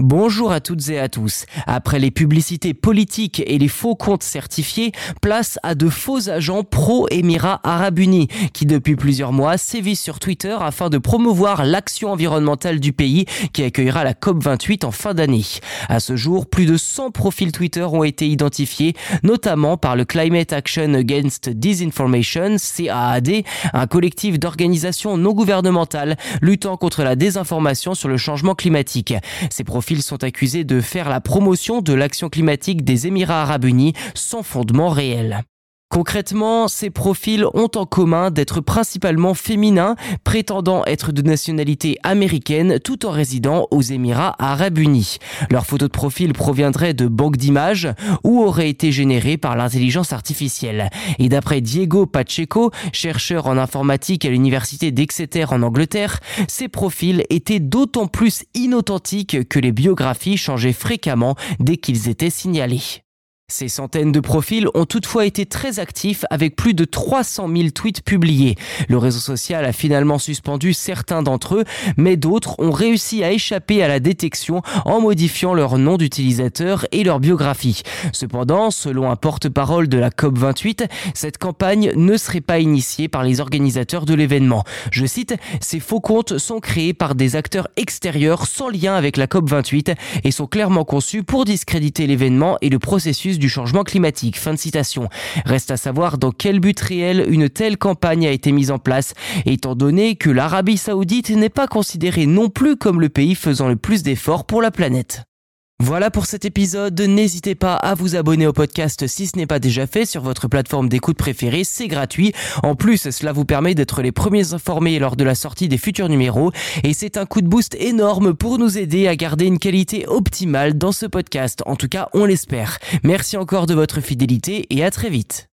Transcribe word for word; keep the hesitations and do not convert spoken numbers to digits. Bonjour à toutes et à tous. Après les publicités politiques et les faux comptes certifiés, place à de faux agents pro-Émirats arabes unis qui depuis plusieurs mois sévissent sur Twitter afin de promouvoir l'action environnementale du pays qui accueillera la COP vingt-huit en fin d'année. À ce jour, plus de cent profils Twitter ont été identifiés, notamment par le Climate Action Against Disinformation, C A A D, un collectif d'organisations non gouvernementales luttant contre la désinformation sur le changement climatique. Ces profils Ils sont accusés de faire la promotion de l'action climatique des Émirats arabes unis sans fondement réel. Concrètement, ces profils ont en commun d'être principalement féminins, prétendant être de nationalité américaine tout en résidant aux Émirats arabes unis. Leurs photos de profil proviendraient de banques d'images ou auraient été générées par l'intelligence artificielle. Et d'après Diego Pacheco, chercheur en informatique à l'université d'Exeter en Angleterre, ces profils étaient d'autant plus inauthentiques que les biographies changeaient fréquemment dès qu'ils étaient signalés. Ces centaines de profils ont toutefois été très actifs avec plus de trois cent mille tweets publiés. Le réseau social a finalement suspendu certains d'entre eux, mais d'autres ont réussi à échapper à la détection en modifiant leur nom d'utilisateur et leur biographie. Cependant, selon un porte-parole de la COP vingt-huit, cette campagne ne serait pas initiée par les organisateurs de l'événement. Je cite, « Ces faux comptes sont créés par des acteurs extérieurs sans lien avec la COP vingt-huit et sont clairement conçus pour discréditer l'événement et le processus du changement climatique. » Fin de citation. Reste à savoir dans quel but réel une telle campagne a été mise en place, étant donné que l'Arabie Saoudite n'est pas considérée non plus comme le pays faisant le plus d'efforts pour la planète. Voilà pour cet épisode, n'hésitez pas à vous abonner au podcast si ce n'est pas déjà fait sur votre plateforme d'écoute préférée, c'est gratuit. En plus, cela vous permet d'être les premiers informés lors de la sortie des futurs numéros et c'est un coup de boost énorme pour nous aider à garder une qualité optimale dans ce podcast. En tout cas, on l'espère. Merci encore de votre fidélité et à très vite.